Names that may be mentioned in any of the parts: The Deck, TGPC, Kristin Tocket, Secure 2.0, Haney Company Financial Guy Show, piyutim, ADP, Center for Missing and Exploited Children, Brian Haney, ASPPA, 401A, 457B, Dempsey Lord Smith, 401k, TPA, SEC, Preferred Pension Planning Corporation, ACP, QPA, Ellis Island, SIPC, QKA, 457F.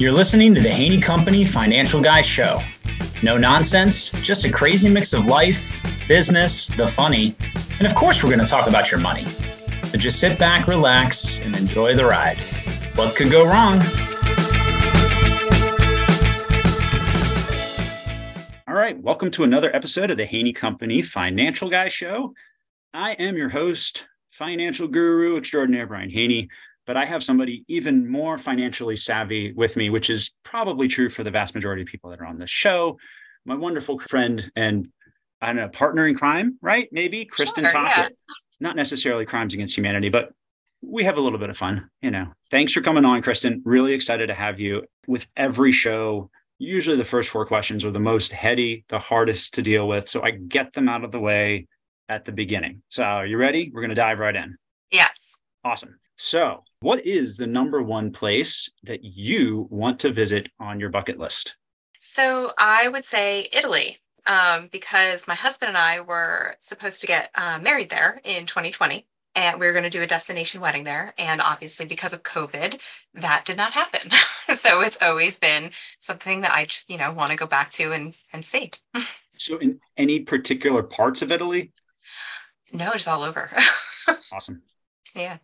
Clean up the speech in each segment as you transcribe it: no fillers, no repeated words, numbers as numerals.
You're listening to the Haney Company Financial Guy Show. No nonsense, just a crazy mix of life, business, the funny, and of course we're going to talk about your money. So just sit back, relax, and enjoy the ride. What could go wrong? All right, welcome to another episode of the Haney Company Financial Guy Show. I am your host, financial guru extraordinaire Brian Haney, but I have somebody even more financially savvy with me, which is probably true for the vast majority of people that are on this show. My wonderful friend and, I don't know, partner in crime, right? Maybe Kristin Tocket. Yeah. Not necessarily crimes against humanity, but we have a little bit of fun, you know. Thanks for coming on, Kristin. Really excited to have you. With every show, usually the first four questions are the most heady, the hardest to deal with. So I get them out of the way at the beginning. So are you ready? We're going to dive right in. Yes. Awesome. So what is the number one place that you want to visit on your bucket list? So I would say Italy, because my husband and I were supposed to get married there in 2020, and we were going to do a destination wedding there. And obviously because of COVID, that did not happen. So it's always been something that I just, you know, want to go back to and see. So in any particular parts of Italy? No, it's all over. Awesome. Yeah.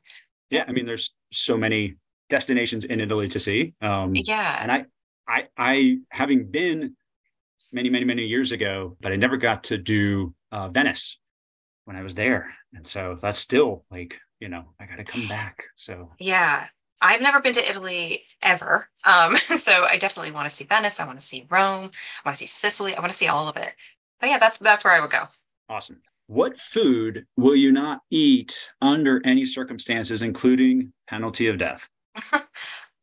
Yeah. I mean, there's so many destinations in Italy to see. Yeah. And I having been many years ago, but I never got to do Venice when I was there. And so that's still like, you know, I got to come back. So yeah, I've never been to Italy ever. So I definitely want to see Venice. I want to see Rome. I want to see Sicily. I want to see all of it. But yeah, that's where I would go. Awesome. What food will you not eat under any circumstances, including penalty of death?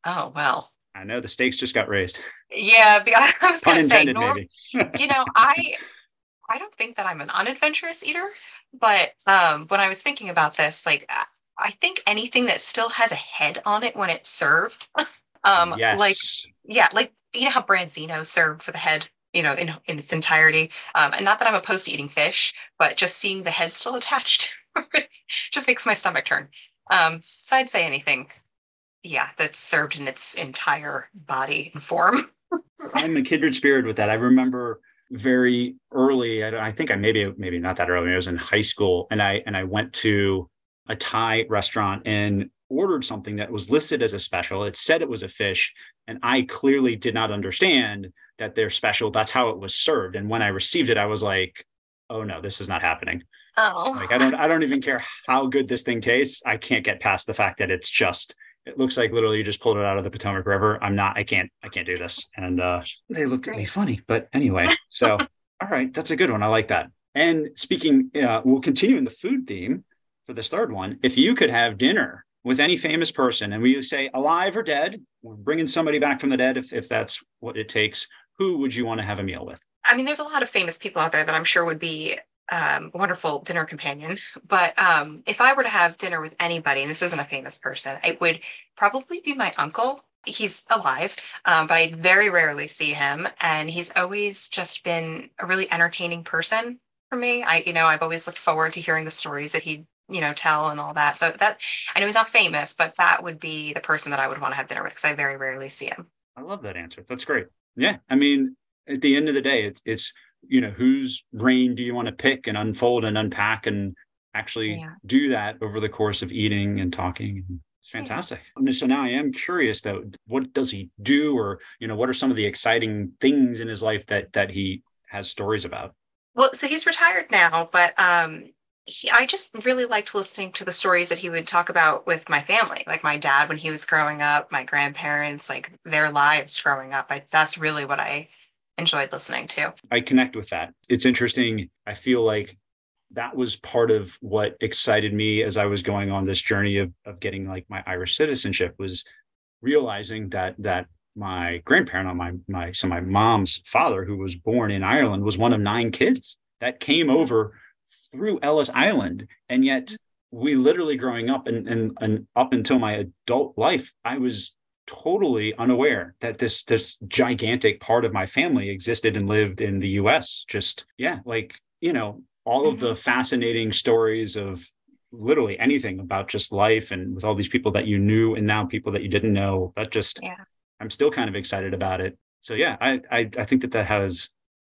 Oh, well. I know the stakes just got raised. Yeah, I was going to say, maybe. You know, I don't think that I'm an unadventurous eater, but when I was thinking about this, like, I think anything that still has a head on it when it's served, yes. like, you know how branzino's served with a head, you know, in its entirety. And not that I'm opposed to eating fish, but just seeing the head still attached just makes my stomach turn. So I'd say anything, yeah, that's served in its entire body and form. I'm a kindred spirit with that. I remember very early, I think I maybe not that early, I was in high school, and I went to a Thai restaurant and ordered something that was listed as a special. It said it was a fish, and I clearly did not understand that they're special. That's how it was served. And when I received it, I was like, oh no, this is not happening. Oh, like, I don't even care how good this thing tastes. I can't get past the fact that it looks like literally you just pulled it out of the Potomac River. I can't do this. And they looked at me funny, but anyway, so all right, that's a good one. I like that. And speaking, we'll continue in the food theme for this third one. If you could have dinner with any famous person, and we say alive or dead, we're bringing somebody back from the dead if that's what it takes, who would you want to have a meal with? I mean, there's a lot of famous people out there that I'm sure would be a wonderful dinner companion. But if I were to have dinner with anybody, and this isn't a famous person, it would probably be my uncle. He's alive, but I very rarely see him. And he's always just been a really entertaining person for me. I've always looked forward to hearing the stories that he, you know, tell and all that. So that, I know he's not famous, but that would be the person that I would want to have dinner with, because I very rarely see him. I love that answer. That's great. Yeah. I mean, at the end of the day, it's, you know, whose brain do you want to pick and unfold and unpack and actually do that over the course of eating and talking? It's fantastic. Yeah. So now I am curious though, what does he do? Or, you know, what are some of the exciting things in his life that he has stories about? Well, so he's retired now, but, I just really liked listening to the stories that he would talk about with my family, like my dad when he was growing up, my grandparents, like their lives growing up. That's really what I enjoyed listening to. I connect with that. It's interesting. I feel like that was part of what excited me as I was going on this journey of getting like my Irish citizenship, was realizing that my grandparent on my mom's father, who was born in Ireland, was one of 9 kids that came over through Ellis Island. And yet we literally growing up and up until my adult life, I was totally unaware that this gigantic part of my family existed and lived in the US. Just, yeah, like, you know, all of the fascinating stories of literally anything about just life and with all these people that you knew and now people that you didn't know, that just, I'm still kind of excited about it. So yeah, I think that has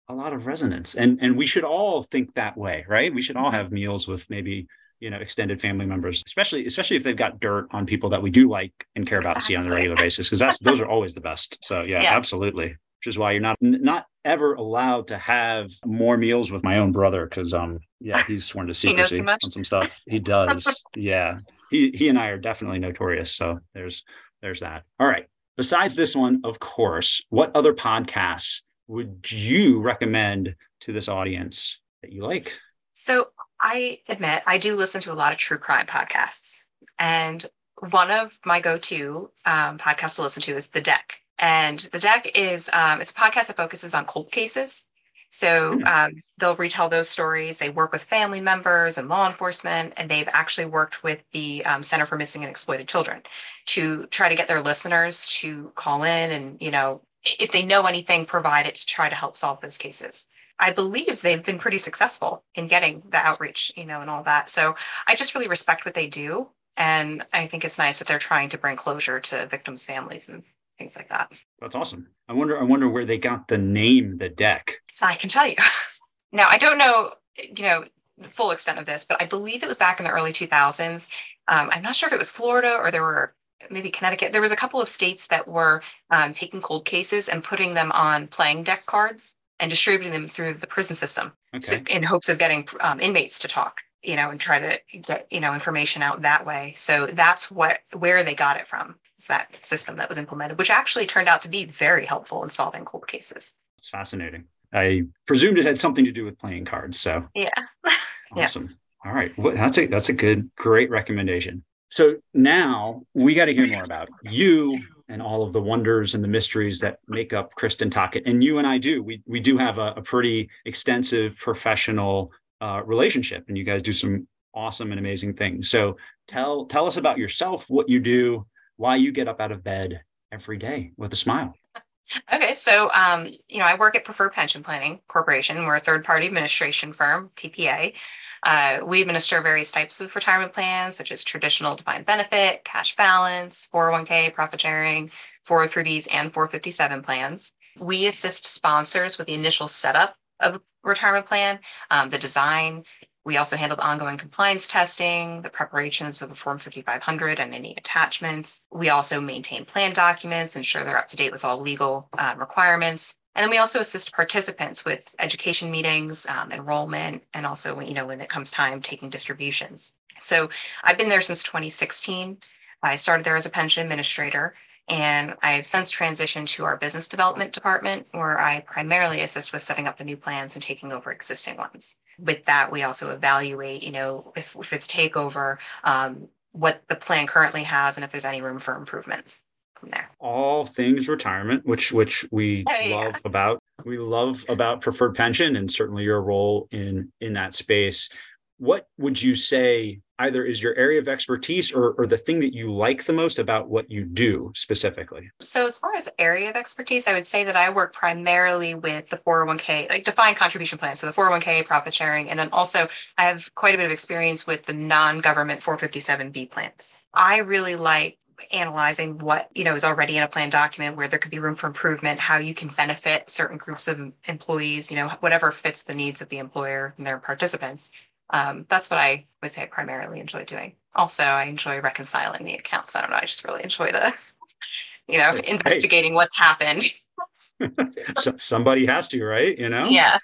a lot of resonance, and we should all think that way, right? We should all have meals with maybe, you know, extended family members, especially if they've got dirt on people that we do like and care about to see on a regular basis, because those are always the best. So yeah, yes. Absolutely. Which is why you're not ever allowed to have more meals with my own brother, because he's sworn to secrecy on some stuff. He does. Yeah. He and I are definitely notorious. So there's that. All right. Besides this one, of course, what other podcasts would you recommend to this audience that you like? So I admit I do listen to a lot of true crime podcasts, and one of my go-to podcasts to listen to is The Deck. And The Deck is it's a podcast that focuses on cold cases. So they'll retell those stories. They work with family members and law enforcement, and they've actually worked with the Center for Missing and Exploited Children to try to get their listeners to call in and, you know, if they know anything, provide it to try to help solve those cases. I believe they've been pretty successful in getting the outreach, you know, and all that. So I just really respect what they do. And I think it's nice that they're trying to bring closure to victims' families and things like that. That's awesome. I wonder where they got the name, The Deck. I can tell you. Now, I don't know, you know, the full extent of this, but I believe it was back in the early 2000s. I'm not sure if it was Florida or there were maybe Connecticut. There was a couple of states that were taking cold cases and putting them on playing deck cards and distributing them through the prison system in hopes of getting inmates to talk, you know, and try to get, you know, information out that way. So that's where they got it from. It's that system that was implemented, which actually turned out to be very helpful in solving cold cases. It's fascinating. I presumed it had something to do with playing cards. So yeah. Awesome. Yes. All right. Well, that's a great recommendation. So now we got to hear more about you and all of the wonders and the mysteries that make up Kristin Tocket. And you and I do. We do have a pretty extensive professional relationship, and you guys do some awesome and amazing things. So tell us about yourself, what you do, why you get up out of bed every day with a smile. Okay. So, you know, I work at Preferred Pension Planning Corporation. We're a third-party administration firm, TPA. We administer various types of retirement plans, such as traditional defined benefit, cash balance, 401k, profit sharing, 403Bs, and 457 plans. We assist sponsors with the initial setup of a retirement plan, the design. We also handle the ongoing compliance testing, the preparations of the Form 5500 and any attachments. We also maintain plan documents, ensure they're up to date with all legal requirements. And then we also assist participants with education meetings, enrollment, and also, you know, when it comes time, taking distributions. So I've been there since 2016. I started there as a pension administrator, and I've since transitioned to our business development department, where I primarily assist with setting up the new plans and taking over existing ones. With that, we also evaluate, you know, if it's takeover, what the plan currently has and if there's any room for improvement. There. All things retirement, which we love about. We love about Preferred Pension and certainly your role in that space. What would you say either is your area of expertise or the thing that you like the most about what you do specifically? So as far as area of expertise, I would say that I work primarily with the 401k, like defined contribution plans. So the 401k, profit sharing, and then also I have quite a bit of experience with the non-government 457B plans. I really like analyzing what, you know, is already in a plan document, where there could be room for improvement, how you can benefit certain groups of employees, you know, whatever fits the needs of the employer and their participants. That's what I would say I primarily enjoy doing. Also, I enjoy reconciling the accounts. I don't know. I just really enjoy investigating what's happened. Somebody has to, right? You know? Yeah.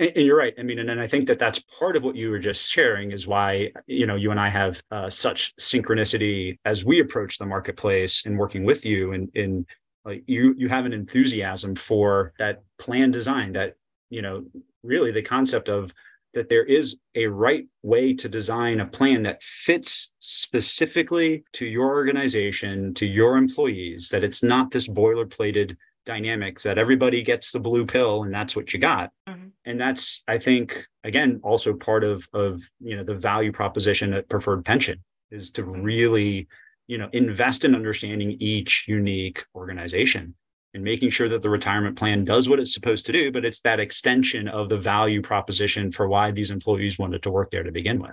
And you're right. I mean, and I think that that's part of what you were just sharing is why, you know, you and I have such synchronicity as we approach the marketplace and working with you. And like you have an enthusiasm for that plan design that, you know, really the concept of that there is a right way to design a plan that fits specifically to your organization, to your employees, that it's not this boilerplated dynamics that everybody gets the blue pill and that's what you got. Mm-hmm. And that's, I think, again, also part of, you know, the value proposition at Preferred Pension is to really, you know, invest in understanding each unique organization and making sure that the retirement plan does what it's supposed to do, but it's that extension of the value proposition for why these employees wanted to work there to begin with.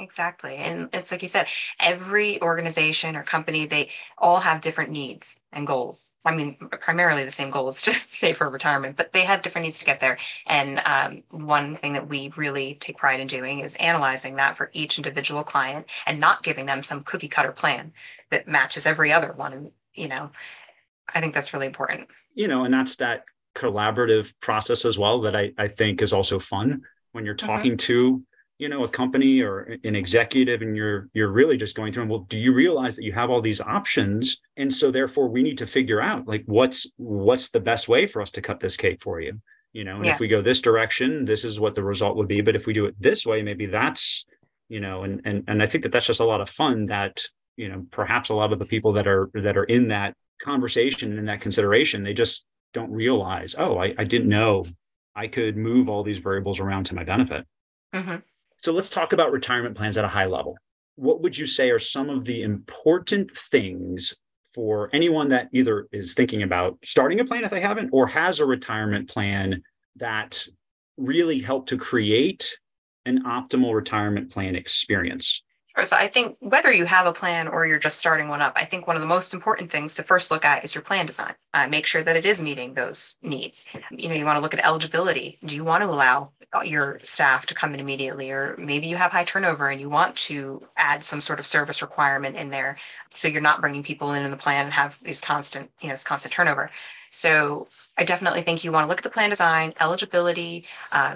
Exactly. And it's like you said, every organization or company, they all have different needs and goals. I mean, primarily the same goals to save for retirement, but they have different needs to get there. And one thing that we really take pride in doing is analyzing that for each individual client and not giving them some cookie cutter plan that matches every other one. And, you know, I think that's really important. You know, and that's that collaborative process as well that I think is also fun when you're talking to, you know, a company or an executive, and you're really just going through and, well, do you realize that you have all these options? And so therefore we need to figure out like, what's the best way for us to cut this cake for you? You know, and if we go this direction, this is what the result would be. But if we do it this way, maybe that's, you know, and I think that that's just a lot of fun that, you know, perhaps a lot of the people that are in that conversation and in that consideration, they just don't realize, oh, I didn't know I could move all these variables around to my benefit. Mm-hmm. So let's talk about retirement plans at a high level. What would you say are some of the important things for anyone that either is thinking about starting a plan if they haven't, or has a retirement plan, that really help to create an optimal retirement plan experience? Sure. So I think whether you have a plan or you're just starting one up, I think one of the most important things to first look at is your plan design. Make sure that it is meeting those needs. You know, you want to look at eligibility. Do you want to allow your staff to come in immediately, or maybe you have high turnover and you want to add some sort of service requirement in there, so you're not bringing people in the plan and have these constant, you know, this constant turnover. So I definitely think you want to look at the plan design, eligibility,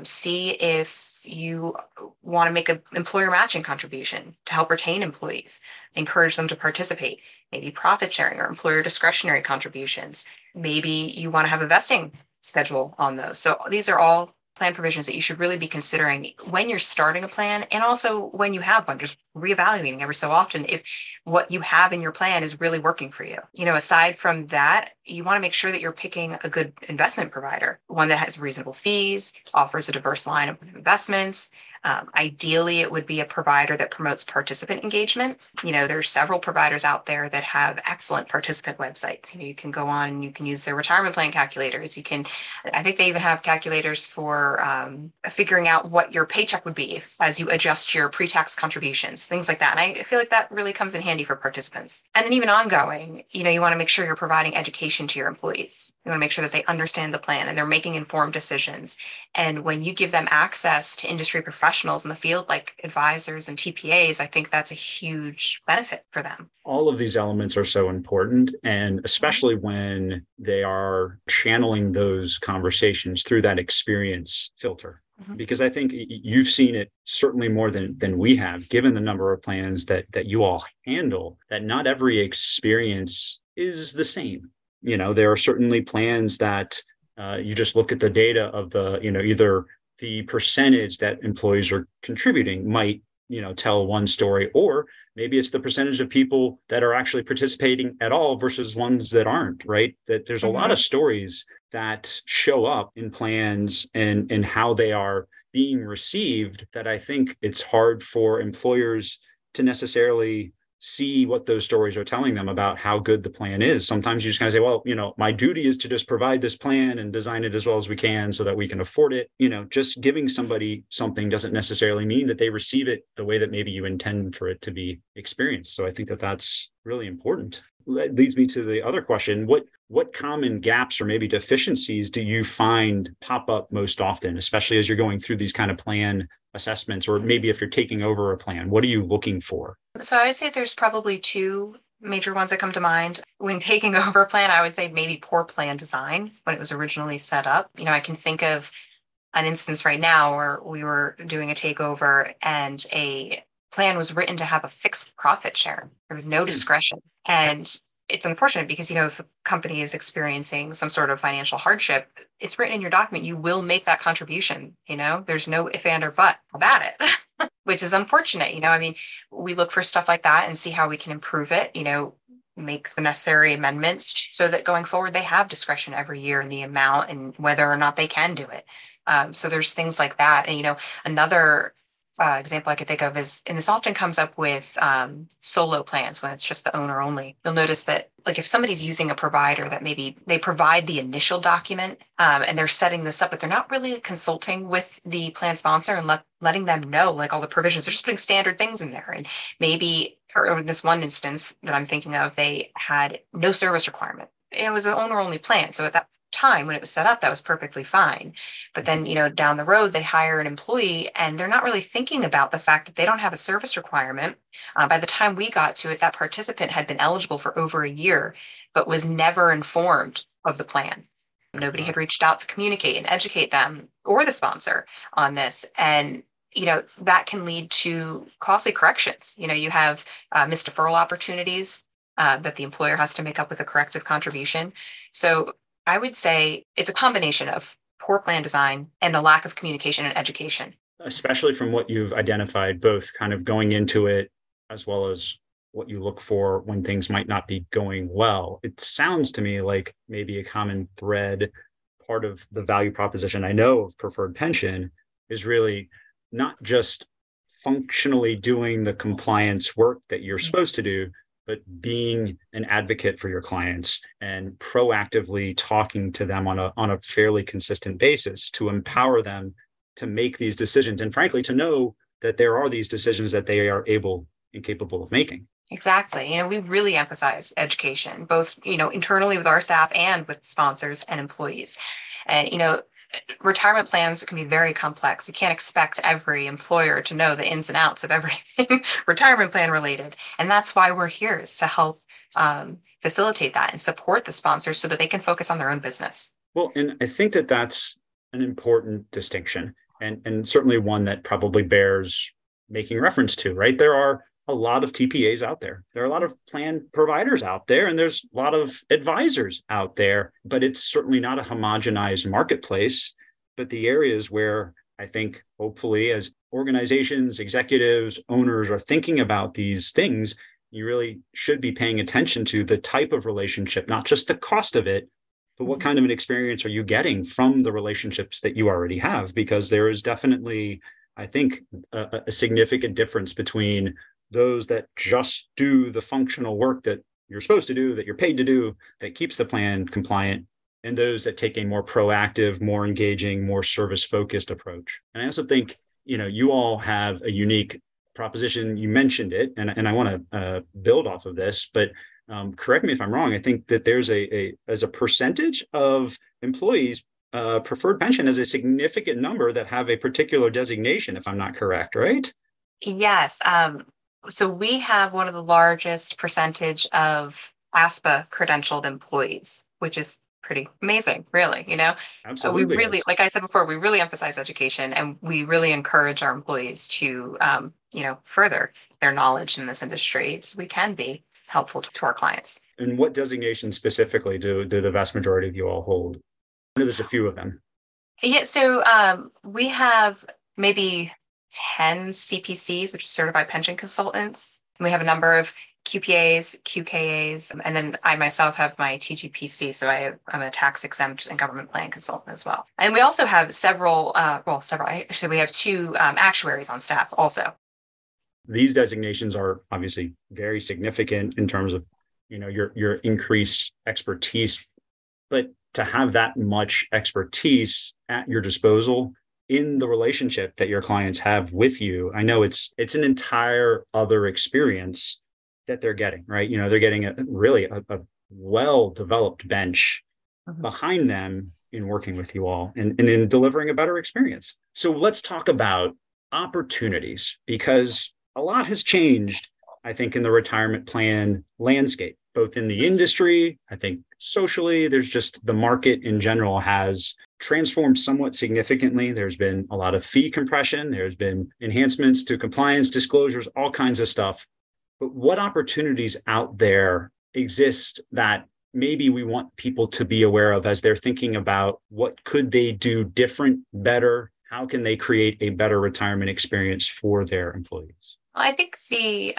see if you want to make an employer matching contribution to help retain employees, encourage them to participate, maybe profit sharing or employer discretionary contributions. Maybe you want to have a vesting schedule on those. So these are all plan provisions that you should really be considering when you're starting a plan, and also when you have one, just reevaluating every so often if what you have in your plan is really working for you. You know, aside from that, you want to make sure that you're picking a good investment provider, one that has reasonable fees, offers a diverse line of investments. Ideally, it would be a provider that promotes participant engagement. You know, there are several providers out there that have excellent participant websites. You know, you can go on and you can use their retirement plan calculators. You can, I think they even have calculators for figuring out what your paycheck would be as you adjust your pre-tax contributions, things like that. And I feel like that really comes in handy for participants. And then even ongoing, you know, you want to make sure you're providing education to your employees. You want to make sure that they understand the plan and they're making informed decisions. And when you give them access to industry professionals in the field, like advisors and TPAs, I think that's a huge benefit for them. All of these elements are so important, and especially when they are channeling those conversations through that experience filter. Because I think you've seen it certainly more than we have, given the number of plans that you all handle, that not every experience is the same. You know, there are certainly plans that you just look at the data of the, you know, either the percentage that employees are contributing might, you know, tell one story, or maybe it's the percentage of people that are actually participating at all versus ones that aren't, right? That there's a lot of stories that show up in plans and how they are being received, that I think it's hard for employers to necessarily see what those stories are telling them about how good the plan is. Sometimes you just kind of say, well, you know, my duty is to just provide this plan and design it as well as we can so that we can afford it. You know, just giving somebody something doesn't necessarily mean that they receive it the way that maybe you intend for it to be experienced. So I think that that's really important. That leads me to the other question. What common gaps or maybe deficiencies do you find pop up most often, especially as you're going through these kind of plan assessments, or maybe if you're taking over a plan? What are you looking for? So I would say there's probably two major ones that come to mind. When taking over a plan, I would say maybe poor plan design when it was originally set up. You know, I can think of an instance right now where we were doing a takeover and a plan was written to have a fixed profit share. There was no discretion. And it's unfortunate because, you know, if a company is experiencing some sort of financial hardship, it's written in your document, you will make that contribution. You know, there's no if, and, or but about it, which is unfortunate. You know, I mean, we look for stuff like that and see how we can improve it, you know, make the necessary amendments so that going forward, they have discretion every year in the amount and whether or not they can do it. So there's things like that. And, you know, another example I could think of is, and this often comes up with solo plans when it's just the owner only. You'll notice that, like, if somebody's using a provider that maybe they provide the initial document and they're setting this up, but they're not really consulting with the plan sponsor and letting them know, like, all the provisions. They're just putting standard things in there. And maybe, or in this one instance that I'm thinking of, they had no service requirement. It was an owner-only plan. So at that time when it was set up, that was perfectly fine. But then, you know, down the road, they hire an employee and they're not really thinking about the fact that they don't have a service requirement. By the time we got to it, that participant had been eligible for over a year, but was never informed of the plan. Nobody had reached out to communicate and educate them or the sponsor on this. And, you know, that can lead to costly corrections. You know, you have missed deferral opportunities that the employer has to make up with a corrective contribution. So I would say it's a combination of poor plan design and the lack of communication and education. Especially from what you've identified, both kind of going into it as well as what you look for when things might not be going well. It sounds to me like maybe a common thread, part of the value proposition I know of Preferred Pension is really not just functionally doing the compliance work that you're supposed to do, but being an advocate for your clients and proactively talking to them on a fairly consistent basis to empower them to make these decisions. And frankly, to know that there are these decisions that they are able and capable of making. Exactly. You know, we really emphasize education, both, you know, internally with our staff and with sponsors and employees. And, you know, retirement plans can be very complex. You can't expect every employer to know the ins and outs of everything retirement plan related. And that's why we're here, is to help facilitate that and support the sponsors so that they can focus on their own business. Well, and I think that that's an important distinction, and certainly one that probably bears making reference to, right? There are a lot of TPAs out there. There are a lot of plan providers out there, and there's a lot of advisors out there, but it's certainly not a homogenized marketplace. But the areas where I think hopefully as organizations, executives, owners are thinking about these things, you really should be paying attention to the type of relationship, not just the cost of it, but what kind of an experience are you getting from the relationships that you already have? Because there is definitely, I think, a significant difference between those that just do the functional work that you're supposed to do, that you're paid to do, that keeps the plan compliant, and those that take a more proactive, more engaging, more service-focused approach. And I also think, you know, you all have a unique proposition. You mentioned it, and I want to build off of this, but correct me if I'm wrong. I think that there's as a percentage of employees, Preferred Pension has a significant number that have a particular designation, if I'm not correct, right? Yes. So we have one of the largest percentage of ASPPA credentialed employees, which is pretty amazing, really, you know. Absolutely. We really, like I said before, we really emphasize education, and we really encourage our employees to, you know, further their knowledge in this industry so we can be helpful to our clients. And what designation specifically do the vast majority of you all hold? I know there's a few of them. Yeah, so we have maybe 10 CPCs, which are certified pension consultants. And we have a number of QPAs, QKAs, and then I myself have my TGPC. So I'm a tax exempt and government plan consultant as well. And we also have we have two actuaries on staff also. These designations are obviously very significant in terms of, you know, your increased expertise, but to have that much expertise at your disposal in the relationship that your clients have with you, I know it's an entire other experience that they're getting, right? You know, they're getting a well-developed bench behind them in working with you all and in delivering a better experience. So let's talk about opportunities, because a lot has changed, I think, in the retirement plan landscape, both in the industry, I think socially, there's just the market in general has transformed somewhat significantly. There's been a lot of fee compression. There's been enhancements to compliance, disclosures, all kinds of stuff. But what opportunities out there exist that maybe we want people to be aware of as they're thinking about what could they do different, better? How can they create a better retirement experience for their employees? Well, I think the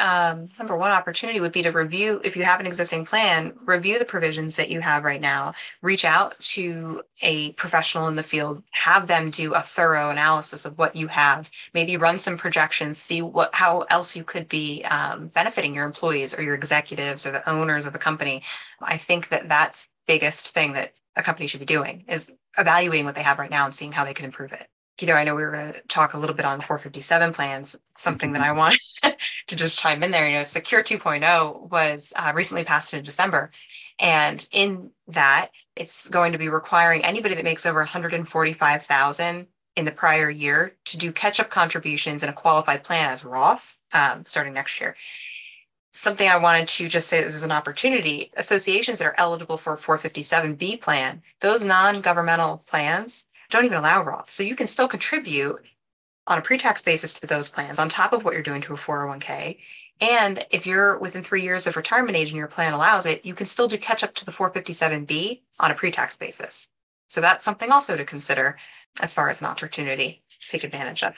number one opportunity would be to review, if you have an existing plan, review the provisions that you have right now, reach out to a professional in the field, have them do a thorough analysis of what you have, maybe run some projections, see how else you could be benefiting your employees or your executives or the owners of the company. I think that that's the biggest thing that a company should be doing is evaluating what they have right now and seeing how they can improve it. You know, I know we were going to talk a little bit on 457 plans, something that I want to just chime in there. You know, Secure 2.0 was recently passed in December. And in that, it's going to be requiring anybody that makes over $145,000 in the prior year to do catch-up contributions in a qualified plan as Roth starting next year. Something I wanted to just say, this is an opportunity. Associations that are eligible for a 457B plan, those non-governmental plans don't even allow Roth. So you can still contribute on a pre-tax basis to those plans on top of what you're doing to a 401k. And if you're within 3 years of retirement age and your plan allows it, you can still do catch up to the 457B on a pre-tax basis. So that's something also to consider as far as an opportunity to take advantage of.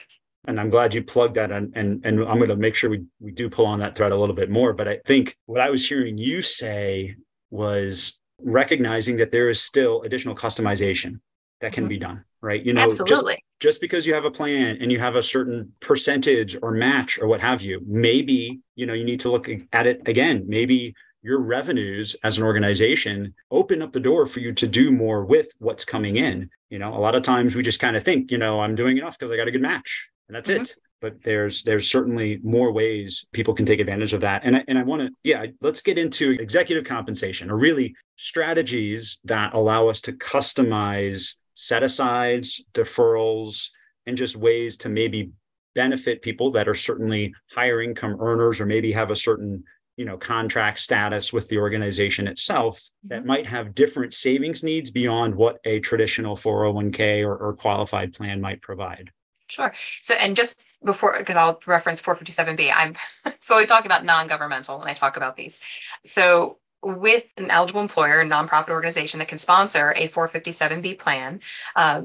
And I'm glad you plugged that. And I'm going to make sure we do pull on that thread a little bit more. But I think what I was hearing you say was recognizing that there is still additional customization that can be done, right? You know, absolutely. Just because you have a plan and you have a certain percentage or match or what have you, maybe, you know, you need to look at it again. Maybe your revenues as an organization open up the door for you to do more with what's coming in. You know, a lot of times we just kind of think, you know, I'm doing enough because I got a good match and that's it. But there's certainly more ways people can take advantage of that. And I want to, let's get into executive compensation, or really strategies that allow us to customize set-asides, deferrals, and just ways to maybe benefit people that are certainly higher income earners, or maybe have a certain, you know, contract status with the organization itself that might have different savings needs beyond what a traditional 401k or qualified plan might provide. Sure. So, and just before, because I'll reference 457B, I'm solely talking about non-governmental when I talk about these. So with an eligible employer, a nonprofit organization that can sponsor a 457B plan,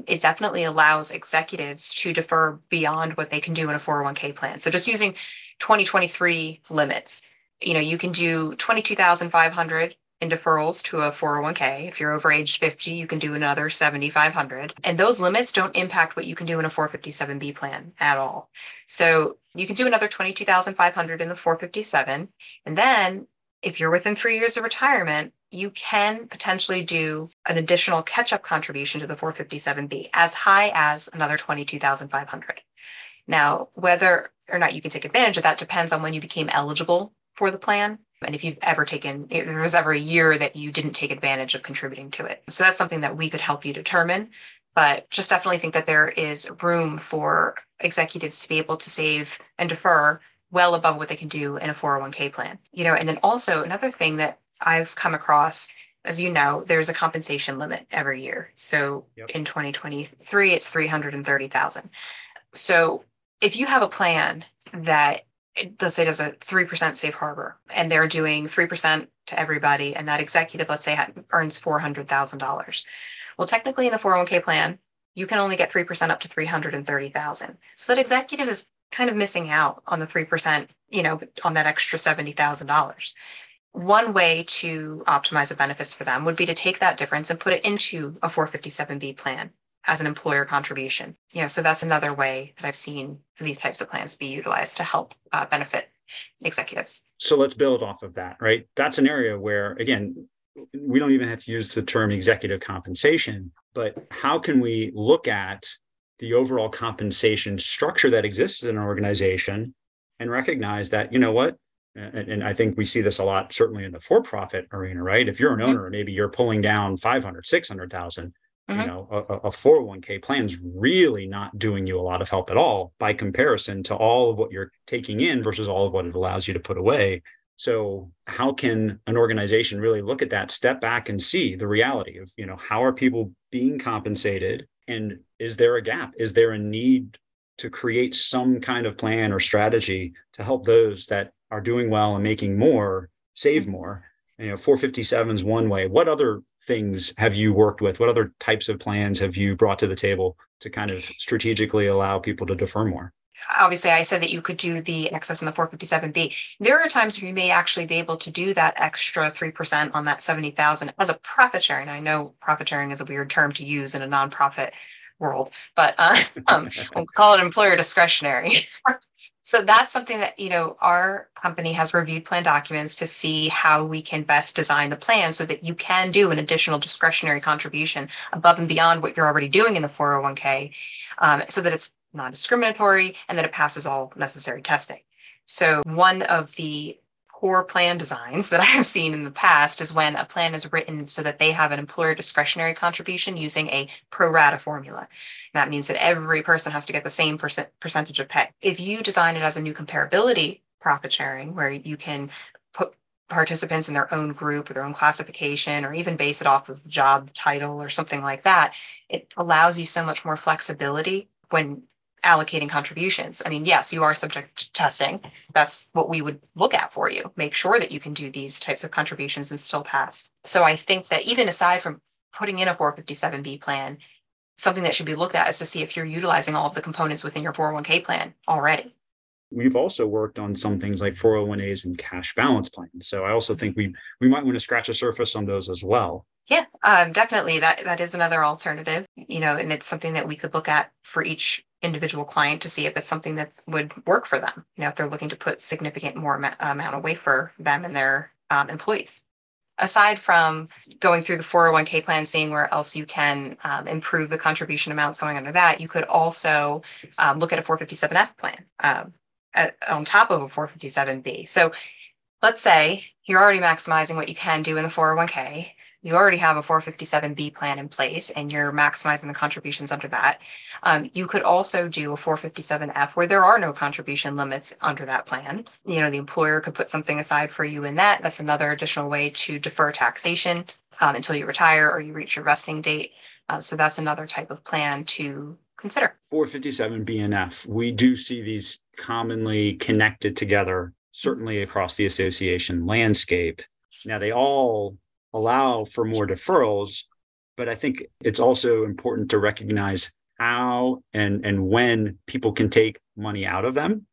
it definitely allows executives to defer beyond what they can do in a 401k plan. So just using 2023 limits, you know, you can do $22,500 in deferrals to a 401k. If you're over age 50, you can do another $7,500. And those limits don't impact what you can do in a 457B plan at all. So you can do another $22,500 in the 457. And then if you're within 3 years of retirement, you can potentially do an additional catch-up contribution to the 457B as high as another $22,500. Now, whether or not you can take advantage of that depends on when you became eligible for the plan. And if you've ever taken, if there was ever a year that you didn't take advantage of contributing to it. So that's something that we could help you determine, but just definitely think that there is room for executives to be able to save and defer well above what they can do in a 401k plan, you know. And then also another thing that I've come across, as you know, there's a compensation limit every year. So in 2023, it's $330,000. So if you have a plan that, let's say, does a 3% safe harbor and they're doing 3% to everybody, and that executive, let's say, earns $400,000. Well, technically in the 401k plan, you can only get 3% up to $330,000. So that executive is kind of missing out on the 3%, you know, on that extra $70,000. One way to optimize the benefits for them would be to take that difference and put it into a 457B plan as an employer contribution. You know, so that's another way that I've seen these types of plans be utilized to help benefit executives. So let's build off of that, right? That's an area where, again, we don't even have to use the term executive compensation, but how can we look at the overall compensation structure that exists in an organization and recognize that, you know what, and I think we see this a lot, certainly in the for-profit arena, right? If you're an owner, maybe you're pulling down $500,000, $600,000, you know, a 401k plan is really not doing you a lot of help at all by comparison to all of what you're taking in versus all of what it allows you to put away. So how can an organization really look at that, step back and see the reality of, you know, how are people being compensated? And is there a gap? Is there a need to create some kind of plan or strategy to help those that are doing well and making more save more? You know, 457 is one way. What other things have you worked with? What other types of plans have you brought to the table to kind of strategically allow people to defer more? obviously I said that you could do the excess in the 457B. There are times where you may actually be able to do that extra 3% on that 70,000 as a profit sharing. I know profit sharing is a weird term to use in a nonprofit world, but we'll call it employer discretionary. So that's something that, you know, our company has reviewed plan documents to see how we can best design the plan so that you can do an additional discretionary contribution above and beyond what you're already doing in the 401k, so that it's non-discriminatory and that it passes all necessary testing. So one of the core plan designs that I have seen in the past is when a plan is written so that they have an employer discretionary contribution using a pro rata formula. And that means that every person has to get the same percentage of pay. If you design it as a new comparability profit sharing, where you can put participants in their own group or their own classification, or even base it off of job title or something like that, it allows you so much more flexibility when allocating contributions. I mean, yes, you are subject to testing. That's what we would look at for you. Make sure that you can do these types of contributions and still pass. So I think that even aside from putting in a 457B plan, something that should be looked at is to see if you're utilizing all of the components within your 401k plan already. We've also worked on some things like 401As and cash balance plans. So I also think we might want to scratch the surface on those as well. Yeah, definitely. That is another alternative, you know, and it's something that we could look at for each individual client to see if it's something that would work for them. You know, if they're looking to put significant more amount away for them and their employees. Aside from going through the 401k plan, seeing where else you can improve the contribution amounts going under that, you could also look at a 457F plan on top of a 457B. So let's say you're already maximizing what you can do in the 401k. You already have a 457B plan in place and you're maximizing the contributions under that. You could also do a 457F where there are no contribution limits under that plan. You know, the employer could put something aside for you in that. That's another additional way to defer taxation until you retire or you reach your vesting date. So that's another type of plan to consider. 457B and F, we do see these commonly connected together, certainly across the association landscape. Now, they all allow for more deferrals, but I think it's also important to recognize how and when people can take money out of them.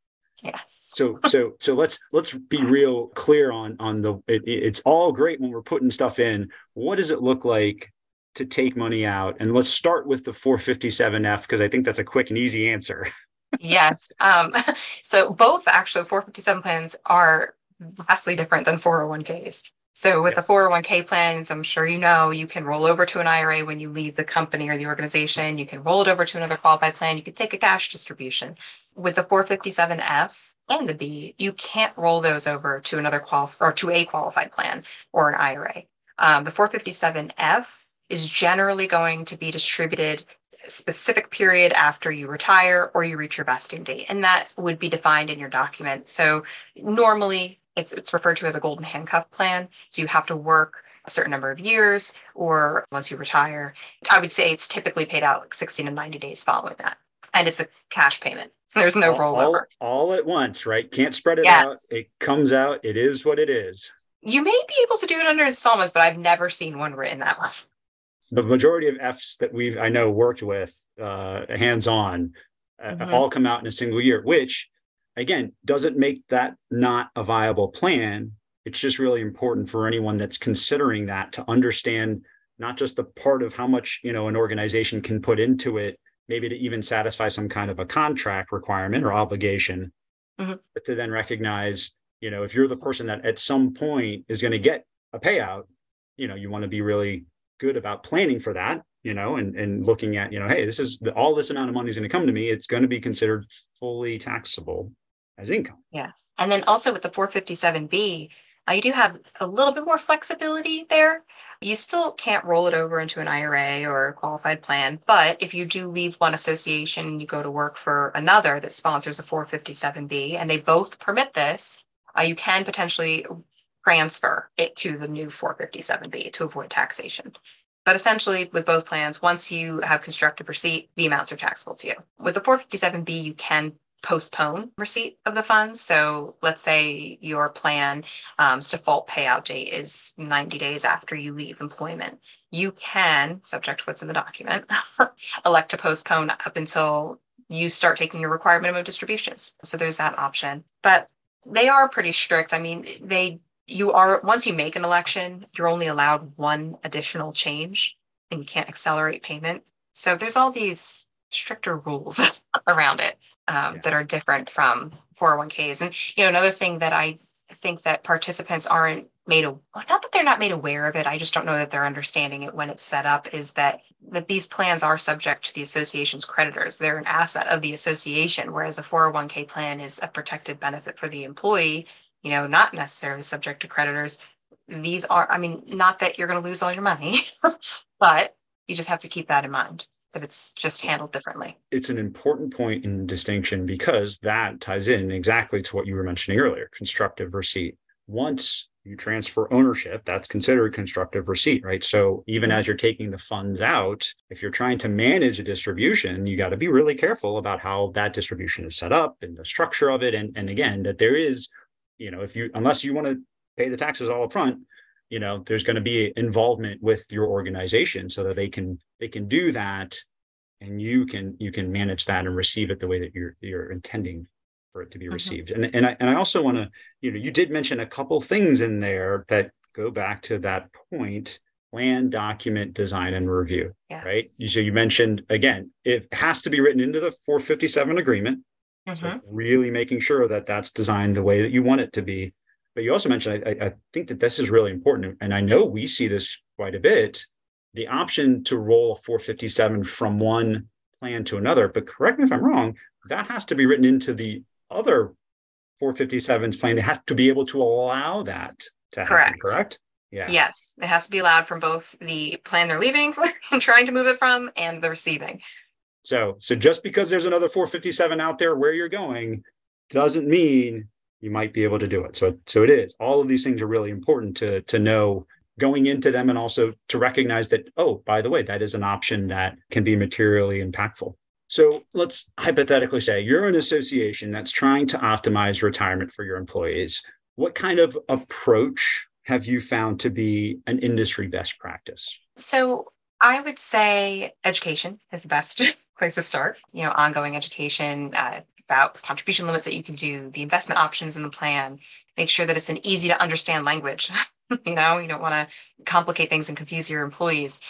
Yes. So let's be real clear on the, it's all great when we're putting stuff in. What does it look like to take money out? And let's start with the 457F, because I think that's a quick and easy answer. Yes. So both actually 457 plans are vastly different than 401ks. So with the 401k plans, I'm sure you know, you can roll over to an IRA when you leave the company or the organization. You can roll it over to another qualified plan. You can take a cash distribution. With the 457F and the B, you can't roll those over to another or to a qualified plan or an IRA. The 457F is generally going to be distributed a specific period after you retire or you reach your vesting date, and that would be defined in your document. So normally, it's referred to as a golden handcuff plan. So you have to work a certain number of years or once you retire. I would say it's typically paid out like 60 to 90 days following that. And it's a cash payment. There's no rollover. All at once, right? Can't spread it out. It comes out. It is what it is. You may be able to do it under installments, but I've never seen one written that way. The majority of Fs that we've, I know, worked with hands-on all come out in a single year, which, again, doesn't make that not a viable plan. It's just really important for anyone that's considering that to understand not just the part of how much, you know, an organization can put into it, maybe to even satisfy some kind of a contract requirement or obligation, but to then recognize, you know, if you're the person that at some point is going to get a payout, you know, you want to be really good about planning for that, you know, and looking at, you know, hey, this is all this amount of money is going to come to me. It's going to be considered fully taxable as income. Yeah. And then also with the 457B, you do have a little bit more flexibility there. You still can't roll it over into an IRA or a qualified plan. But if you do leave one association and you go to work for another that sponsors a 457B and they both permit this, you can potentially transfer it to the new 457B to avoid taxation. But essentially, with both plans, once you have constructed receipt, the amounts are taxable to you. With the 457B, you can postpone receipt of the funds. So let's say your plan's default payout date is 90 days after you leave employment. You can, subject to what's in the document, elect to postpone up until you start taking your required minimum distributions. So there's that option. But they are pretty strict. I mean, once you make an election, you're only allowed one additional change and you can't accelerate payment. So there's all these stricter rules around it that are different from 401ks. And, you know, another thing that I think that participants aren't made aware, not that they're not made aware of it, I just don't know that they're understanding it when it's set up, is that these plans are subject to the association's creditors. They're an asset of the association, whereas a 401k plan is a protected benefit for the employee, you know, not necessarily subject to creditors. These are, I mean, not that you're going to lose all your money, but you just have to keep that in mind, that it's just handled differently. It's an important point in distinction because that ties in exactly to what you were mentioning earlier, constructive receipt. Once you transfer ownership, that's considered constructive receipt, right? So even as you're taking the funds out, if you're trying to manage a distribution, you got to be really careful about how that distribution is set up and the structure of it. And again, that there is, you know, unless you want to pay the taxes all up front, you know, there's going to be involvement with your organization so that they can do that, and you can manage that and receive it the way that you're intending for it to be received. Mm-hmm. And I also want to, you know, you did mention a couple things in there that go back to that point: plan, document, design, and review. Yes. Right. So you mentioned, again, it has to be written into the 457 agreement. Mm-hmm. So really making sure that that's designed the way that you want it to be. But you also mentioned, I think that this is really important, and I know we see this quite a bit, the option to roll a 457 from one plan to another. But correct me if I'm wrong, that has to be written into the other 457's plan. It has to be able to allow that to happen, correct? Yeah. Yes, it has to be allowed from both the plan they're leaving and trying to move it from and the receiving. So just because there's another 457 out there where you're going doesn't mean you might be able to do it. So it is. All of these things are really important to know going into them, and also to recognize that, oh, by the way, that is an option that can be materially impactful. So let's hypothetically say you're an association that's trying to optimize retirement for your employees. What kind of approach have you found to be an industry best practice? So I would say education is the best place to start. You know, ongoing education, about contribution limits that you can do, the investment options in the plan, make sure that it's an easy to understand language. You know, you don't want to complicate things and confuse your employees.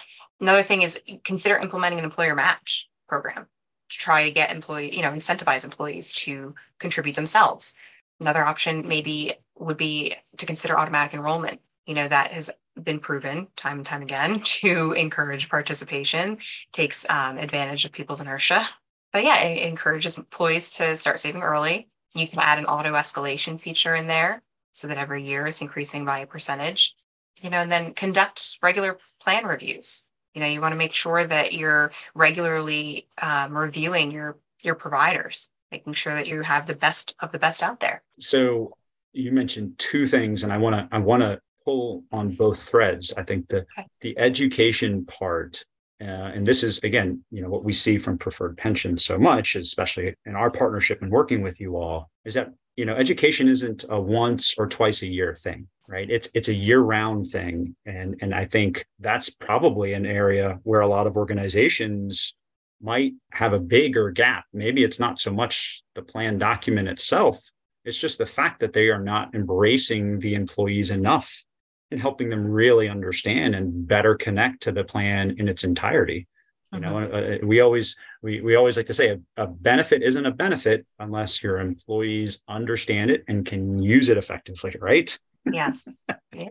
Another thing is consider implementing an employer match program to try to get incentivize employees to contribute themselves. Another option maybe would be to consider automatic enrollment. You know, that has been proven time and time again to encourage participation, takes advantage of people's inertia. But yeah, it encourages employees to start saving early. You can add an auto escalation feature in there so that every year it's increasing by a percentage, you know, and then conduct regular plan reviews. You know, you want to make sure that you're regularly reviewing your providers, making sure that you have the best of the best out there. So you mentioned two things, and I want to pull on both threads. I think the education part. And this is, again, you know, what we see from Preferred Pension so much, especially in our partnership and working with you all, is that, you know, education isn't a once or twice a year thing, right? It's a year-round thing. And I think that's probably an area where a lot of organizations might have a bigger gap. Maybe it's not so much the plan document itself. It's just the fact that they are not embracing the employees enough and helping them really understand and better connect to the plan in its entirety. You know, we always like to say a benefit isn't a benefit unless your employees understand it and can use it effectively, right? Yes. Yeah.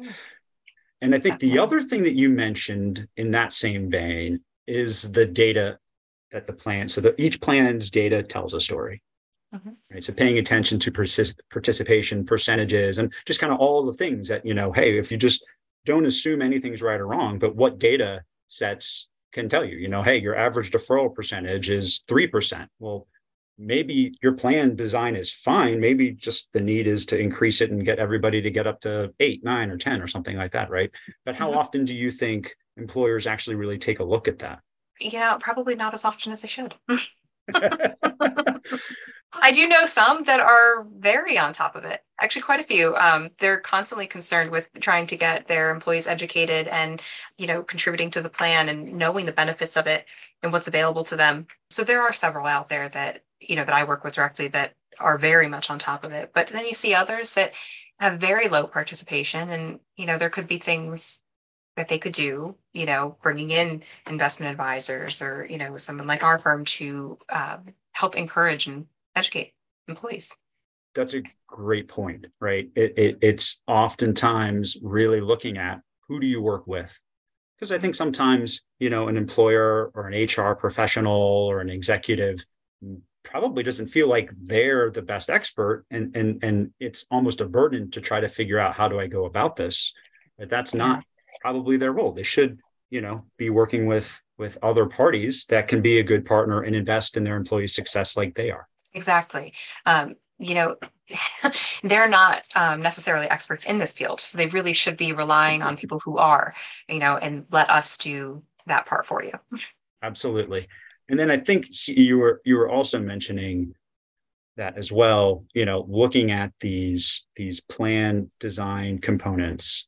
And I think the other thing that you mentioned in that same vein is the data that the plan, so that each plan's data tells a story. Mm-hmm. Right. So paying attention to participation percentages and just kind of all the things that, you know, hey, if you just don't assume anything's right or wrong, but what data sets can tell you, you know, hey, your average deferral percentage is 3%. Well, maybe your plan design is fine. Maybe just the need is to increase it and get everybody to get up to 8, 9, or 10 or something like that. Right. But how often do you think employers actually really take a look at that? Yeah, probably not as often as they should. I do know some that are very on top of it. Actually, quite a few. They're constantly concerned with trying to get their employees educated and, you know, contributing to the plan and knowing the benefits of it and what's available to them. So there are several out there that, you know, that I work with directly that are very much on top of it. But then you see others that have very low participation and, you know, there could be things that they could do, you know, bringing in investment advisors or, you know, someone like our firm to help encourage and educate employees. That's a great point, right? It's oftentimes really looking at who do you work with? Because I think sometimes, you know, an employer or an HR professional or an executive probably doesn't feel like they're the best expert. And it's almost a burden to try to figure out how do I go about this? But that's not probably their role. They should, you know, be working with other parties that can be a good partner and invest in their employees' success like they are. Exactly. You know, they're not necessarily experts in this field. So they really should be relying on people who are, you know, and let us do that part for you. Absolutely. And then I think you were also mentioning that as well, you know, looking at these plan design components.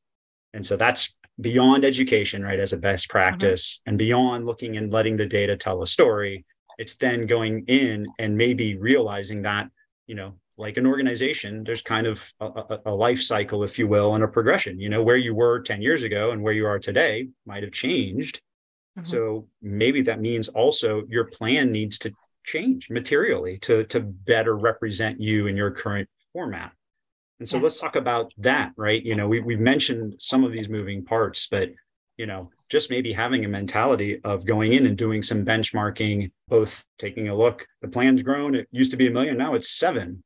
And so that's beyond education, right, as a best practice, and beyond looking and letting the data tell a story. It's then going in and maybe realizing that, you know, like an organization, there's kind of a life cycle, if you will, and a progression. You know, where you were 10 years ago and where you are today might have changed. Mm-hmm. So maybe that means also your plan needs to change materially to better represent you in your current format. And so let's talk about that, right? You know, we've mentioned some of these moving parts, but, you know, just maybe having a mentality of going in and doing some benchmarking, both taking a look, the plan's grown, it used to be $1 million, now it's $7 million.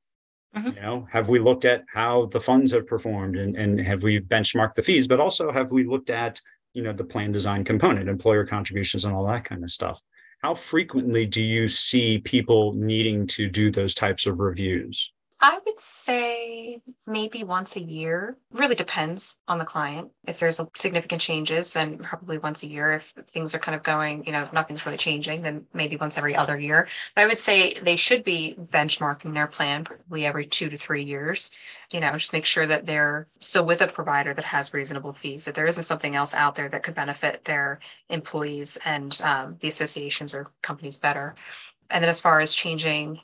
You know, have we looked at how the funds have performed and have we benchmarked the fees, but also have we looked at, you know, the plan design component, employer contributions and all that kind of stuff? How frequently do you see people needing to do those types of reviews? I would say maybe once a year. Really depends on the client. If there's significant changes, then probably once a year. If things are kind of going, you know, nothing's really changing, then maybe once every other year. But I would say they should be benchmarking their plan probably every 2 to 3 years. You know, just make sure that they're still with a provider that has reasonable fees, that there isn't something else out there that could benefit their employees and the associations or companies better. And then as far as changing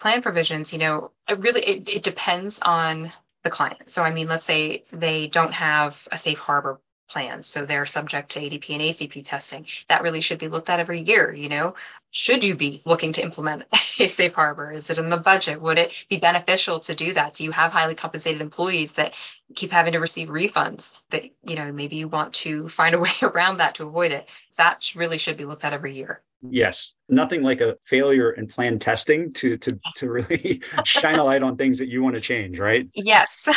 plan provisions, you know, it really depends on the client. So, I mean, let's say they don't have a safe harbor plan, so they're subject to ADP and ACP testing. That really should be looked at every year, you know. Should you be looking to implement a safe harbor? Is it in the budget? Would it be beneficial to do that? Do you have highly compensated employees that keep having to receive refunds that, you know, maybe you want to find a way around that to avoid it? That really should be looked at every year. Yes. Nothing like a failure in plan testing to really shine a light on things that you want to change, right? Yes.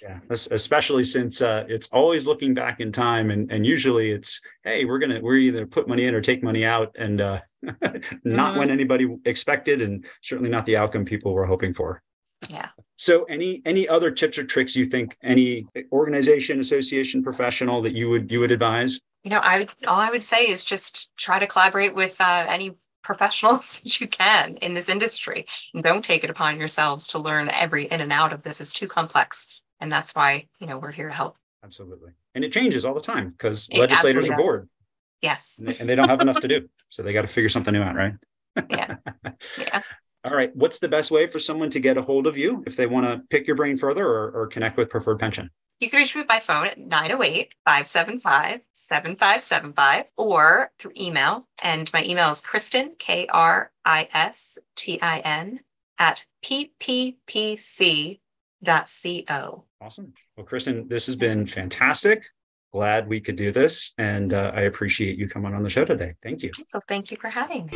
Yeah. Especially since it's always looking back in time and usually it's, hey, we're either put money in or take money out and not when anybody expected and certainly not the outcome people were hoping for. Yeah. So any other tips or tricks you think any organization, association, professional that you would advise? You know, all I would say is just try to collaborate with any professionals that you can in this industry. And don't take it upon yourselves to learn every in and out of this. It's too complex. And that's why, you know, we're here to help. Absolutely. And it changes all the time because legislators are bored. Yes. And they don't have enough to do. So they got to figure something new out, right? Yeah. Yeah. All right. What's the best way for someone to get a hold of you if they want to pick your brain further or connect with Preferred Pension? You can reach me by phone at 908-575-7575 or through email. And my email is Kristin, KRISTIN @pppc.co. Awesome. Well, Kristin, this has been fantastic. Glad we could do this. And I appreciate you coming on the show today. Thank you. So thank you for having me.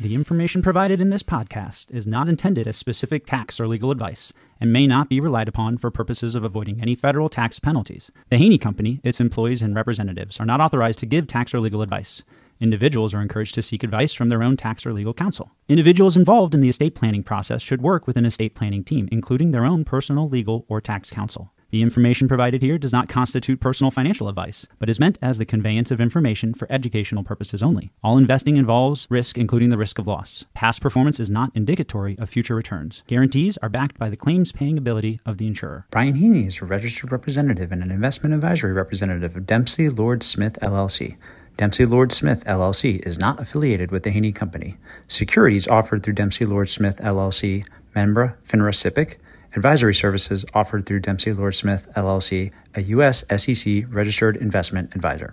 The information provided in this podcast is not intended as specific tax or legal advice and may not be relied upon for purposes of avoiding any federal tax penalties. The Haney Company, its employees, and representatives are not authorized to give tax or legal advice. Individuals are encouraged to seek advice from their own tax or legal counsel. Individuals involved in the estate planning process should work with an estate planning team, including their own personal, legal, or tax counsel. The information provided here does not constitute personal financial advice, but is meant as the conveyance of information for educational purposes only. All investing involves risk, including the risk of loss. Past performance is not indicatory of future returns. Guarantees are backed by the claims-paying ability of the insurer. Brian Haney is a registered representative and an investment advisory representative of Dempsey Lord Smith, LLC. Dempsey Lord Smith, LLC is not affiliated with the Haney Company. Securities offered through Dempsey Lord Smith, LLC, member FINRA SIPC. Advisory services offered through Dempsey Lord Smith, LLC, a U.S. SEC registered investment advisor.